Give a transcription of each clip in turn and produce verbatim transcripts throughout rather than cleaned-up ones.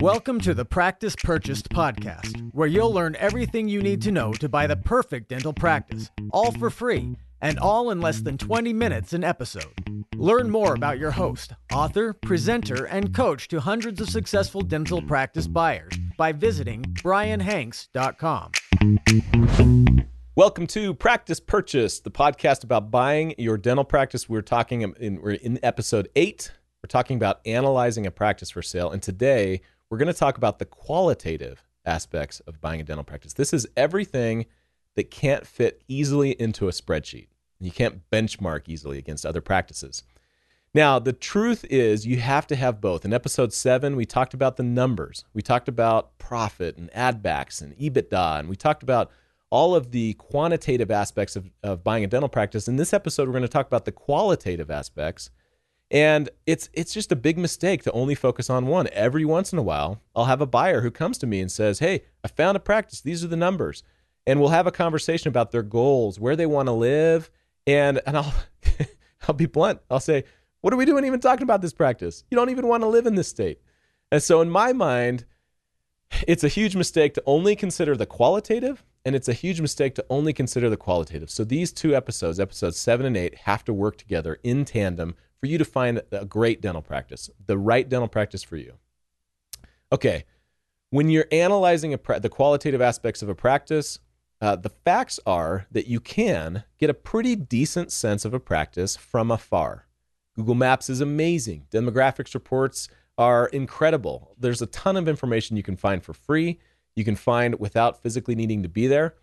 Welcome to the Practice Purchased podcast, where you'll learn everything you need to know to buy the perfect dental practice, all for free, and all in less than twenty minutes an episode. Learn more about your host, author, presenter, and coach to hundreds of successful dental practice buyers by visiting brian hanks dot com. Welcome to Practice Purchase, the podcast about buying your dental practice. We're talking in, we're in episode eight. We're talking about analyzing a practice for sale, and today we're going to talk about the qualitative aspects of buying a dental practice. This is everything that can't fit easily into a spreadsheet. You can't benchmark easily against other practices. Now, the truth is you have to have both. In episode seven, we talked about the numbers. We talked about profit and add backs and EBITDA, and we talked about all of the quantitative aspects of, of buying a dental practice. In this episode, we're going to talk about the qualitative aspects. And it's it's just a big mistake to only focus on one. Every once in a while, I'll have a buyer who comes to me and says, hey, I found a practice. These are the numbers. And we'll have a conversation about their goals, where they want to live. And and I'll I'll be blunt. I'll say, what are we doing even talking about this practice? You don't even want to live in this state. And so in my mind, it's a huge mistake to only consider the qualitative, and it's a huge mistake to only consider the qualitative. So these two episodes, episodes seven and eight, have to work together in tandem for you to find a great dental practice, the right dental practice for you. Okay, when you're analyzing a pra- the qualitative aspects of a practice, uh, the facts are that you can get a pretty decent sense of a practice from afar. Google Maps is amazing. Demographics reports are incredible. There's a ton of information you can find for free. You can find without physically needing to be there.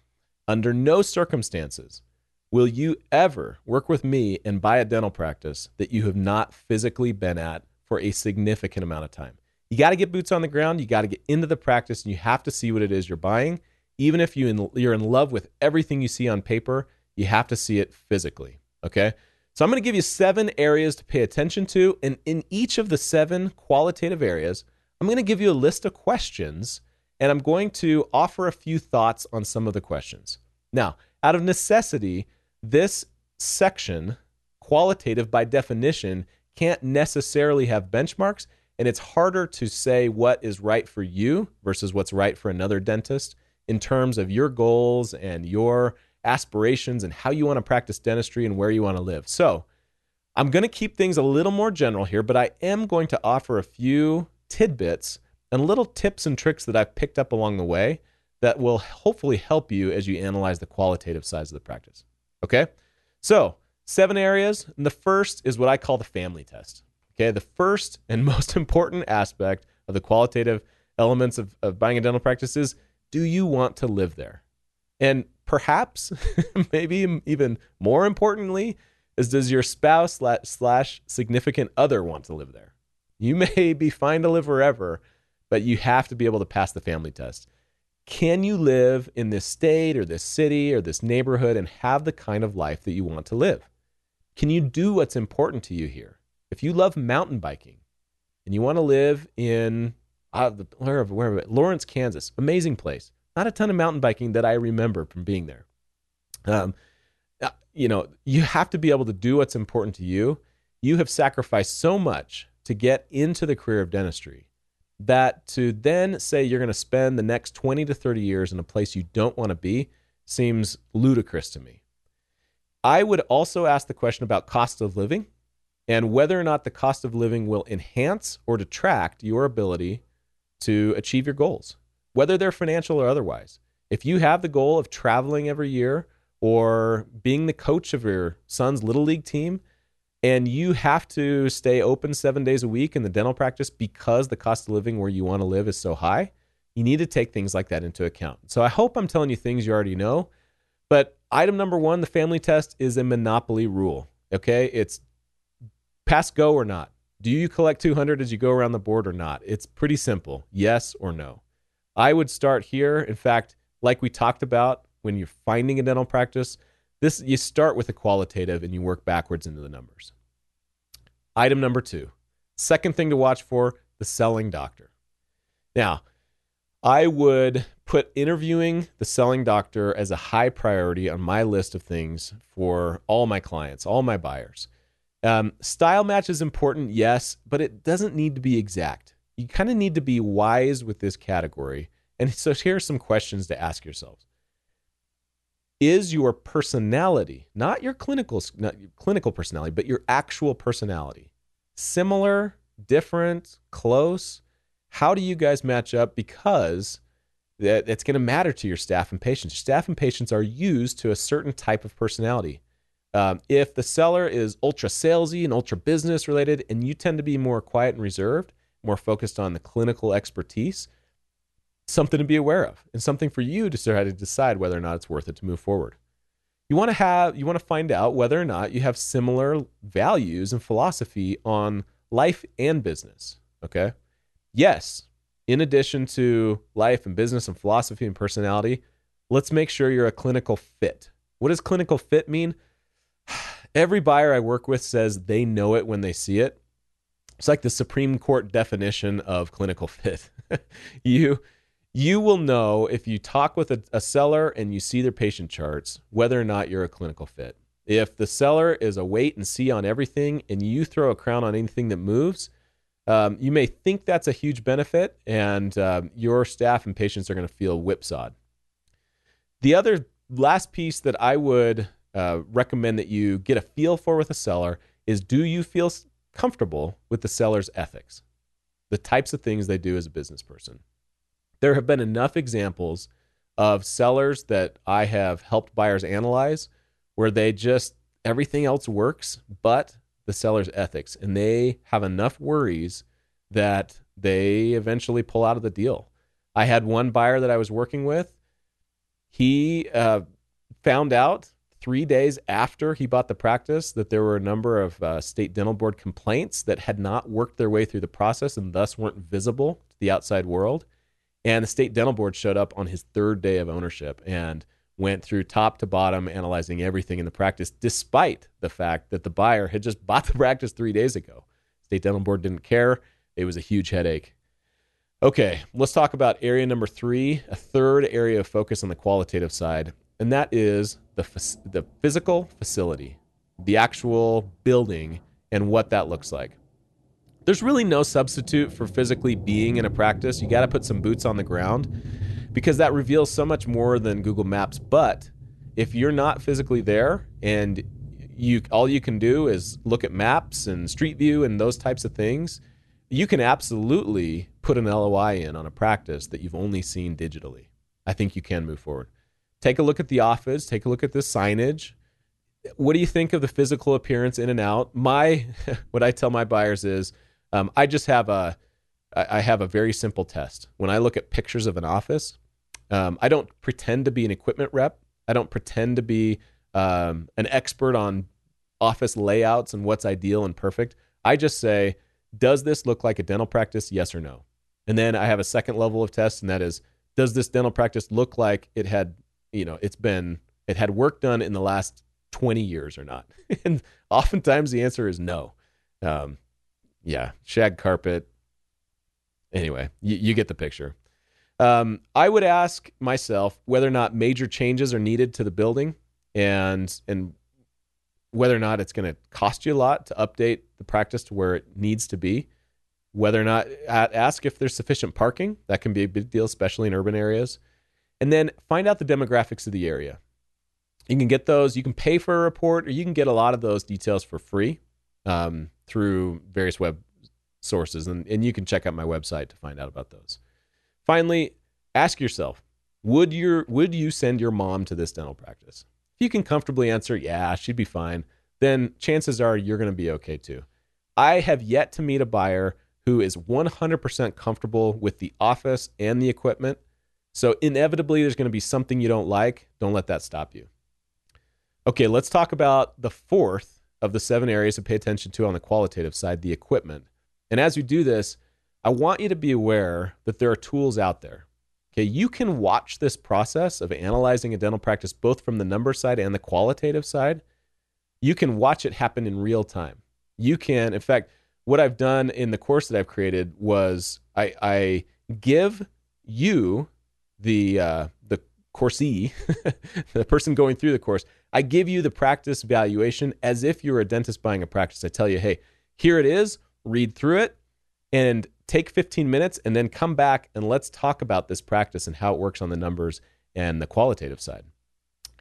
Under no circumstances will you ever work with me and buy a dental practice that you have not physically been at for a significant amount of time. You got to get boots on the ground. You got to get into the practice, and you have to see what it is you're buying. Even if you in, you're in love with everything you see on paper, you have to see it physically, okay? So I'm going to give you seven areas to pay attention to, and in each of the seven qualitative areas, I'm going to give you a list of questions, and I'm going to offer a few thoughts on some of the questions. Now, out of necessity, this section, qualitative by definition, can't necessarily have benchmarks, and it's harder to say what is right for you versus what's right for another dentist in terms of your goals and your aspirations and how you want to practice dentistry and where you want to live. So I'm going to keep things a little more general here, but I am going to offer a few tidbits and little tips and tricks that I've picked up along the way that will hopefully help you as you analyze the qualitative sides of the practice. Okay? So, seven areas, and the first is what I call the family test. Okay? The first and most important aspect of the qualitative elements of, of buying a dental practice is, do you want to live there? And perhaps, maybe even more importantly, is does your spouse slash significant other want to live there? You may be fine to live wherever, but you have to be able to pass the family test. Can you live in this state or this city or this neighborhood and have the kind of life that you want to live? Can you do what's important to you here? If you love mountain biking and you want to live in uh, wherever, wherever, Lawrence, Kansas, amazing place. Not a ton of mountain biking that I remember from being there. Um, you know, you have to be able to do what's important to you. You have sacrificed so much to get into the career of dentistry that to then say you're going to spend the next twenty to thirty years in a place you don't want to be seems ludicrous to me. I would also ask the question about cost of living and whether or not the cost of living will enhance or detract your ability to achieve your goals, whether they're financial or otherwise. If you have the goal of traveling every year or being the coach of your son's little league team, and you have to stay open seven days a week in the dental practice because the cost of living where you want to live is so high, you need to take things like that into account. So I hope I'm telling you things you already know, but item number one, the family test, is a monopoly rule, okay? It's pass go or not. Do you collect two hundred as you go around the board or not? It's pretty simple, yes or no. I would start here. In fact, like we talked about, when you're finding a dental practice, This you start with the qualitative and you work backwards into the numbers. Item number two, second thing to watch for, the selling doctor. Now, I would put interviewing the selling doctor as a high priority on my list of things for all my clients, all my buyers. Um, style match is important, yes, but it doesn't need to be exact. you kind of need to be wise with this category. And so here are some questions to ask yourselves. Is your personality, not your clinical, not your clinical personality, but your actual personality, similar, different, close? How do you guys match up? Because that it's going to matter to your staff and patients. Staff and patients are used to a certain type of personality. Um, if the seller is ultra salesy and ultra business related, and you tend to be more quiet and reserved, more focused on the clinical expertise, something to be aware of and something for you to try to decide whether or not it's worth it to move forward. You want to have, you want to find out whether or not you have similar values and philosophy on life and business. Okay. Yes. In addition to life and business and philosophy and personality, let's make sure you're a clinical fit. What does clinical fit mean? Every buyer I work with says they know it when they see it. It's like the Supreme Court definition of clinical fit. you, you will know if you talk with a, a seller and you see their patient charts, whether or not you're a clinical fit. If the seller is a wait and see on everything and you throw a crown on anything that moves, Um, you may think that's a huge benefit, and um, your staff and patients are going to feel whipsawed. The other last piece that I would uh, recommend that you get a feel for with a seller is, do you feel comfortable with the seller's ethics, the types of things they do as a business person? There have been enough examples of sellers that I have helped buyers analyze where they just, everything else works, but the seller's ethics, and they have enough worries that they eventually pull out of the deal. I had one buyer that I was working with. He uh, found out three days after he bought the practice that there were a number of uh, state dental board complaints that had not worked their way through the process and thus weren't visible to the outside world. And the state dental board showed up on his third day of ownership and went through top to bottom, analyzing everything in the practice, despite the fact that the buyer had just bought the practice three days ago. State Dental Board didn't care. It was a huge headache. Okay, let's talk about area number three, a third area of focus on the qualitative side, and that is the the physical facility, the actual building, and what that looks like. There's really no substitute for physically being in a practice. You got to put some boots on the ground, because that reveals so much more than Google Maps. But if you're not physically there and you all you can do is look at maps and street view and those types of things, you can absolutely put an L O I in on a practice that you've only seen digitally. I think you can move forward. Take a look at the office. Take a look at the signage. What do you think of the physical appearance in and out? My, what I tell my buyers is, um, I just have a, I have a very simple test. When I look at pictures of an office, Um, I don't pretend to be an equipment rep. I don't pretend to be um, an expert on office layouts and what's ideal and perfect. I just say, does this look like a dental practice? Yes or no. And then I have a second level of test, and that is, does this dental practice look like it had, you know, it's been, it had work done in the last twenty years or not? And oftentimes the answer is no. Um, yeah, shag carpet. Anyway, you, you get the picture. Um, I would ask myself whether or not major changes are needed to the building, and and whether or not it's going to cost you a lot to update the practice to where it needs to be, whether or not, ask if there's sufficient parking. That can be a big deal, especially in urban areas. And then find out the demographics of the area. You can get those, you can pay for a report, or you can get a lot of those details for free um, through various web sources. And, and you can check out my website to find out about those. Finally, ask yourself, would your would you send your mom to this dental practice? If you can comfortably answer, yeah, she'd be fine, then chances are you're going to be okay too. I have yet to meet a buyer who is one hundred percent comfortable with the office and the equipment. So inevitably, there's going to be something you don't like. Don't let that stop you. Okay, let's talk about the fourth of the seven areas to pay attention to on the qualitative side, the equipment. And as we do this, I want you to be aware that there are tools out there. Okay, you can watch this process of analyzing a dental practice, both from the number side and the qualitative side. You can watch it happen in real time. You can, in fact, what I've done in the course that I've created was I, I give you the uh, the coursee, the person going through the course. I give you the practice valuation as if you're a dentist buying a practice. I tell you, hey, here it is. Read through it and take fifteen minutes and then come back and let's talk about this practice and how it works on the numbers and the qualitative side.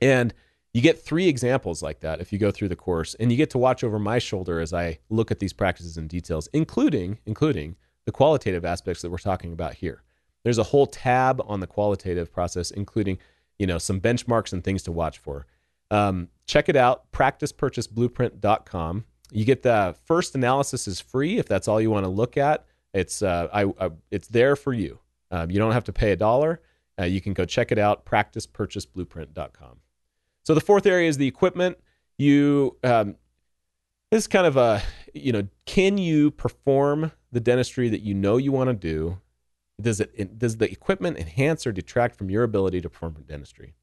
And you get three examples like that if you go through the course, and you get to watch over my shoulder as I look at these practices in details, including, including the qualitative aspects that we're talking about here. There's a whole tab on the qualitative process, including, you know, some benchmarks and things to watch for. Um, check it out, practice purchase blueprint dot com. You get the first analysis is free if that's all you want to look at. It's uh, I, I it's there for you. Um, you don't have to pay a dollar. Uh, you can go check it out, practice purchase blueprint dot com. So the fourth area is the equipment. You um, this is kind of a, you know, can you perform the dentistry that you know you want to do? Does it does the equipment enhance or detract from your ability to perform dentistry?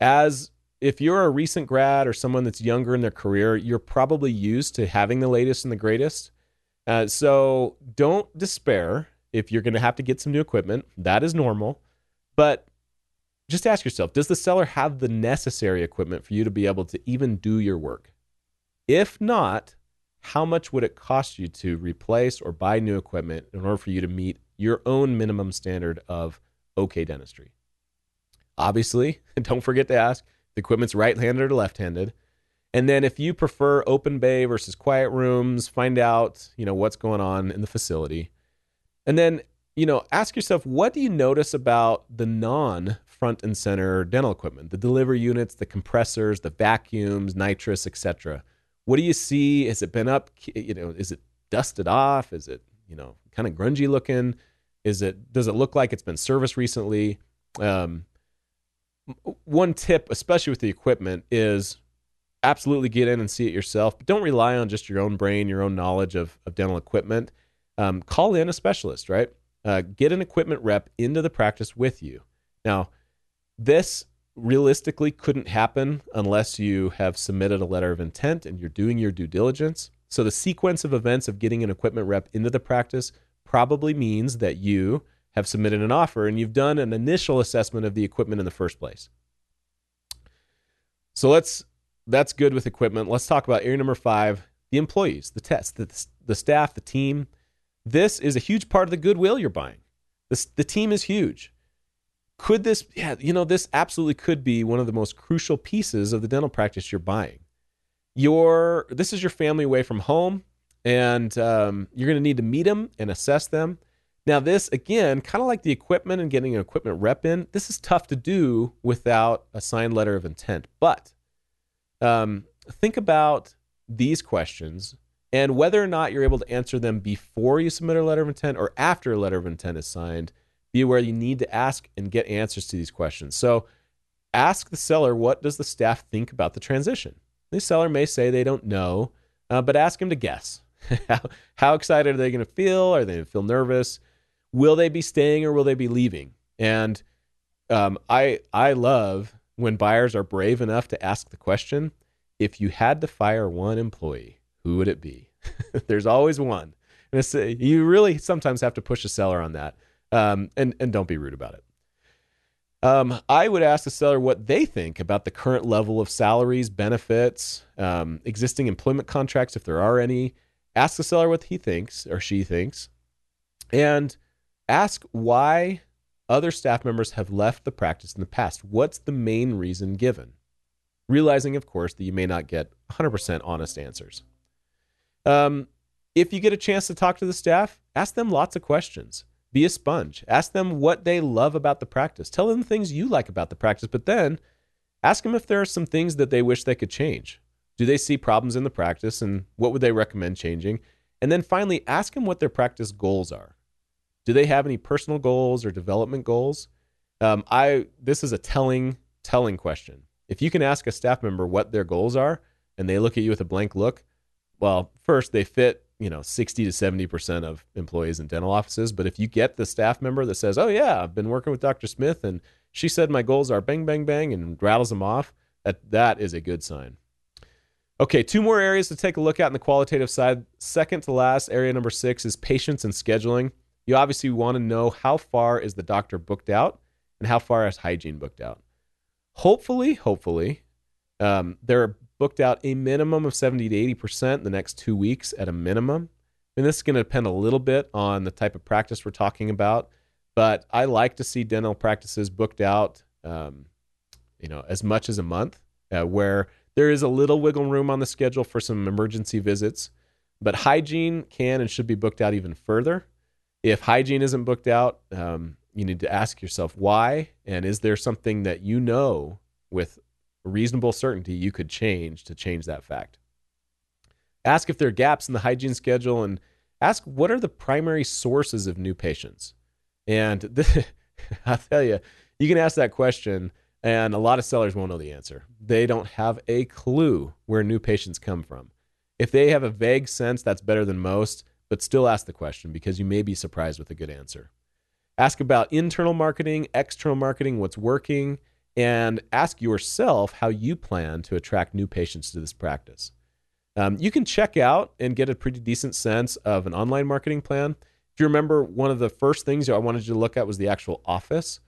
As if you're a recent grad or someone that's younger in their career, you're probably used to having the latest and the greatest. Uh, so don't despair if you're going to have to get some new equipment. That is normal. But just ask yourself, does the seller have the necessary equipment for you to be able to even do your work? If not, how much would it cost you to replace or buy new equipment in order for you to meet your own minimum standard of okay dentistry? Obviously, don't forget to ask, the equipment's right-handed or left-handed. And then if you prefer open bay versus quiet rooms, find out, you know, what's going on in the facility. And then, you know, ask yourself, what do you notice about the non-front and center dental equipment? The delivery units, the compressors, the vacuums, nitrous, et cetera. What do you see? Has it been up? You know, is it dusted off? Is it, you know, kind of grungy looking? Is it, does it look like it's been serviced recently? Um, One tip, especially with the equipment, is absolutely get in and see it yourself. But don't rely on just your own brain, your own knowledge of, of dental equipment. Um, call in a specialist, right? Uh, get an equipment rep into the practice with you. Now, this realistically couldn't happen unless you have submitted a letter of intent and you're doing your due diligence. So the sequence of events of getting an equipment rep into the practice probably means that you have submitted an offer and you've done an initial assessment of the equipment in the first place. So let's, that's good with equipment. Let's talk about area number five, the employees, the test, the, the staff, the team. This is a huge part of the goodwill you're buying. This, the team is huge. Could this, yeah, you know, this absolutely could be one of the most crucial pieces of the dental practice you're buying. Your, this is your family away from home, and um, you're going to need to meet them and assess them. Now this, again, kind of like the equipment and getting an equipment rep in, this is tough to do without a signed letter of intent. But um, think about these questions and whether or not you're able to answer them before you submit a letter of intent or after a letter of intent is signed. Be aware you need to ask and get answers to these questions. So ask the seller, what does the staff think about the transition? The seller may say they don't know, uh, but ask him to guess. how, how excited are they going to feel? Are they going to feel nervous? Will they be staying or will they be leaving? And um, I I love when buyers are brave enough to ask the question, if you had to fire one employee, who would it be? There's always one. And it's, you really sometimes have to push a seller on that. Um, and, and don't be rude about it. Um, I would ask the seller what they think about the current level of salaries, benefits, um, existing employment contracts, if there are any. Ask the seller what he thinks or she thinks. And ask why other staff members have left the practice in the past. What's the main reason given? Realizing, of course, that you may not get one hundred percent honest answers. Um, if you get a chance to talk to the staff, ask them lots of questions. Be a sponge. Ask them what they love about the practice. Tell them things you like about the practice, but then ask them if there are some things that they wish they could change. Do they see problems in the practice, and what would they recommend changing? And then finally, ask them what their practice goals are. Do they have any personal goals or development goals? Um, I this is a telling, telling question. If you can ask a staff member what their goals are and they look at you with a blank look, well, first they fit, you know, sixty to seventy percent of employees in dental offices. But if you get the staff member that says, oh yeah, I've been working with Doctor Smith and she said my goals are bang, bang, bang, and rattles them off, that, that is a good sign. Okay, two more areas to take a look at on the qualitative side. Second to last, area number six is patience and scheduling. You obviously want to know how far is the doctor booked out and how far is hygiene booked out. Hopefully, hopefully, um, they're booked out a minimum of seventy to eighty percent the next two weeks at a minimum. And this is going to depend a little bit on the type of practice we're talking about. But I like to see dental practices booked out, um, you know, as much as a month, uh, where there is a little wiggle room on the schedule for some emergency visits. But hygiene can and should be booked out even further. If hygiene isn't booked out, um, you need to ask yourself why, and is there something that you know with reasonable certainty you could change to change that fact? Ask if there are gaps in the hygiene schedule, and ask what are the primary sources of new patients. And this, I'll tell you, you can ask that question, and a lot of sellers won't know the answer. They don't have a clue where new patients come from. If they have a vague sense, that's better than most, but still ask the question because you may be surprised with a good answer. Ask about internal marketing, external marketing, what's working, and ask yourself how you plan to attract new patients to this practice. Um, you can check out and get a pretty decent sense of an online marketing plan. If you remember, one of the first things I wanted you to look at was the actual office.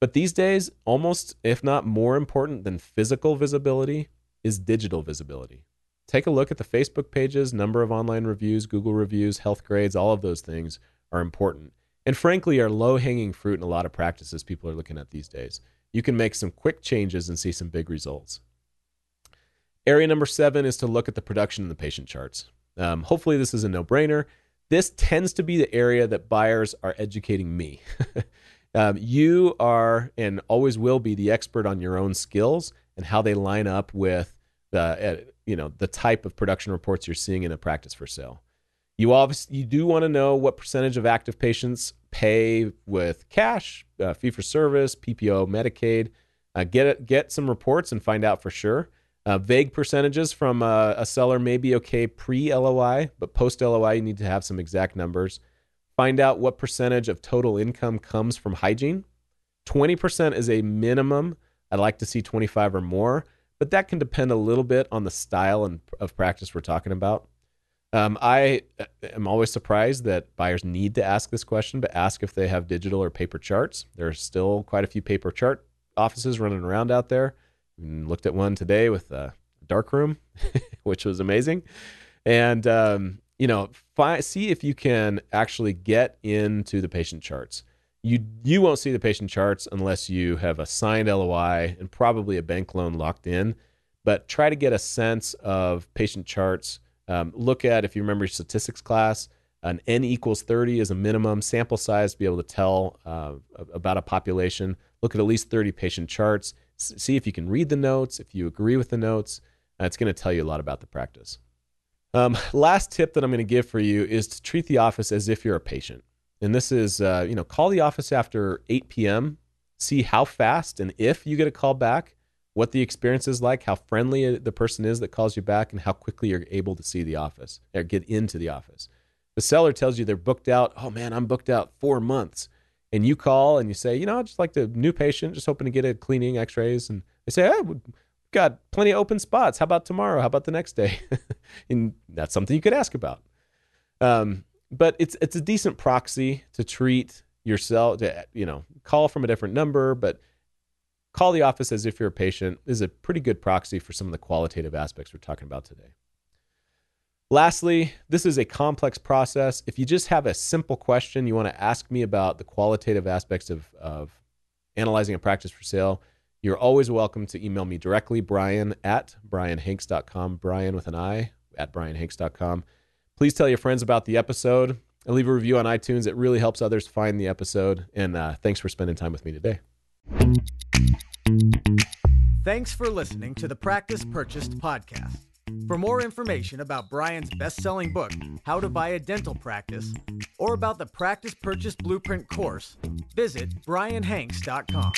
But these days, almost, if not more important than physical visibility, is digital visibility. Take a look at the Facebook pages, number of online reviews, Google reviews, health grades, all of those things are important. And frankly, are low-hanging fruit in a lot of practices people are looking at these days. You can make some quick changes and see some big results. Area number seven is to look at the production and the patient charts. Um, hopefully this is a no-brainer. This tends to be the area that buyers are educating me. um, you are and always will be the expert on your own skills and how they line up with the uh, you know the type of production reports you're seeing in a practice for sale. You obviously you do want to know what percentage of active patients pay with cash, uh, fee for service, P P O, Medicaid. Uh, get it, get some reports and find out for sure. Uh, vague percentages from a, a seller may be okay pre-L O I, but post-L O I you need to have some exact numbers. Find out what percentage of total income comes from hygiene. twenty percent is a minimum. I'd like to see twenty-five or more, but that can depend a little bit on the style and of practice we're talking about. Um, I am always surprised that buyers need to ask this question, but ask if they have digital or paper charts. There are still quite a few paper chart offices running around out there. Looked at one today with a dark room, which was amazing. And, um, you know, fi- see if you can actually get into the patient charts. You you won't see the patient charts unless you have a signed L O I and probably a bank loan locked in. But try to get a sense of patient charts. Um, look at, if you remember your statistics class, an N equals thirty is a minimum sample size to be able to tell uh, about a population. Look at at least thirty patient charts. See if you can read the notes, if you agree with the notes. Uh, it's going to tell you a lot about the practice. Um, last tip that I'm going to give for you is to treat the office as if you're a patient. And this is, uh, you know, call the office after eight p.m., see how fast and if you get a call back, what the experience is like, how friendly the person is that calls you back, and how quickly you're able to see the office or get into the office. The seller tells you they're booked out. Oh, man, I'm booked out four months. And you call and you say, you know, I'd just like to, new patient, just hoping to get a cleaning, x-rays. And they say, hey, we've got plenty of open spots. How about tomorrow? How about the next day? And that's something you could ask about. Um, but it's it's a decent proxy to treat yourself, to, you know, call from a different number, but call the office as if you're a patient is a pretty good proxy for some of the qualitative aspects we're talking about today. Lastly, this is a complex process. If you just have a simple question you want to ask me about the qualitative aspects of, of analyzing a practice for sale, you're always welcome to email me directly, Brian at brian hanks dot com, Brian with an I, at brian hanks dot com. Please tell your friends about the episode and leave a review on iTunes. It really helps others find the episode. And uh, thanks for spending time with me today. Thanks for listening to the Practice Purchased podcast. For more information about Brian's best-selling book, How to Buy a Dental Practice, or about the Practice Purchase Blueprint course, visit brian hanks dot com.